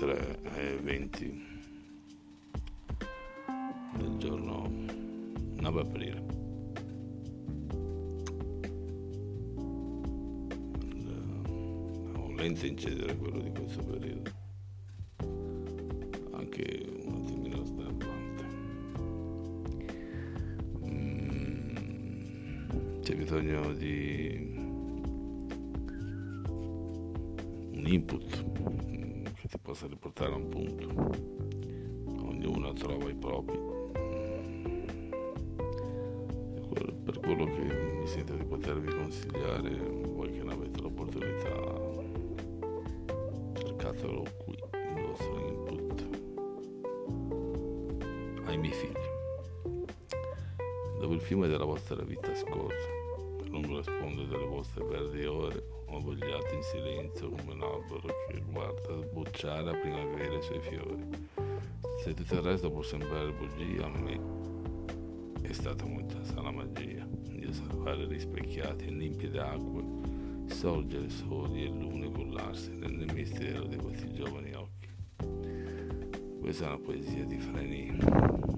alle 3:20 del giorno 9 aprile. È un lento incedere quello di questo periodo, anche un attimino stampante. C'è bisogno di input che ti possa riportare a un punto. Ognuno trova i propri, per quello che mi sento di potervi consigliare, voi che ne avete l'opportunità, cercatelo qui, il vostro input, ai miei figli, dove il fiume della vostra vita scorre lungo le sponde delle vostre verdi ore, ammogliato in silenzio come un albero che guarda sbocciare a primavera i suoi fiori. Se tutto il resto può sembrare bugia, a me è stata molto sana magia di osservare rispecchiate in limpide acque sorgere soli e lune cullarsi nel mistero dei vostri giovani occhi. Questa è una poesia di Frenini.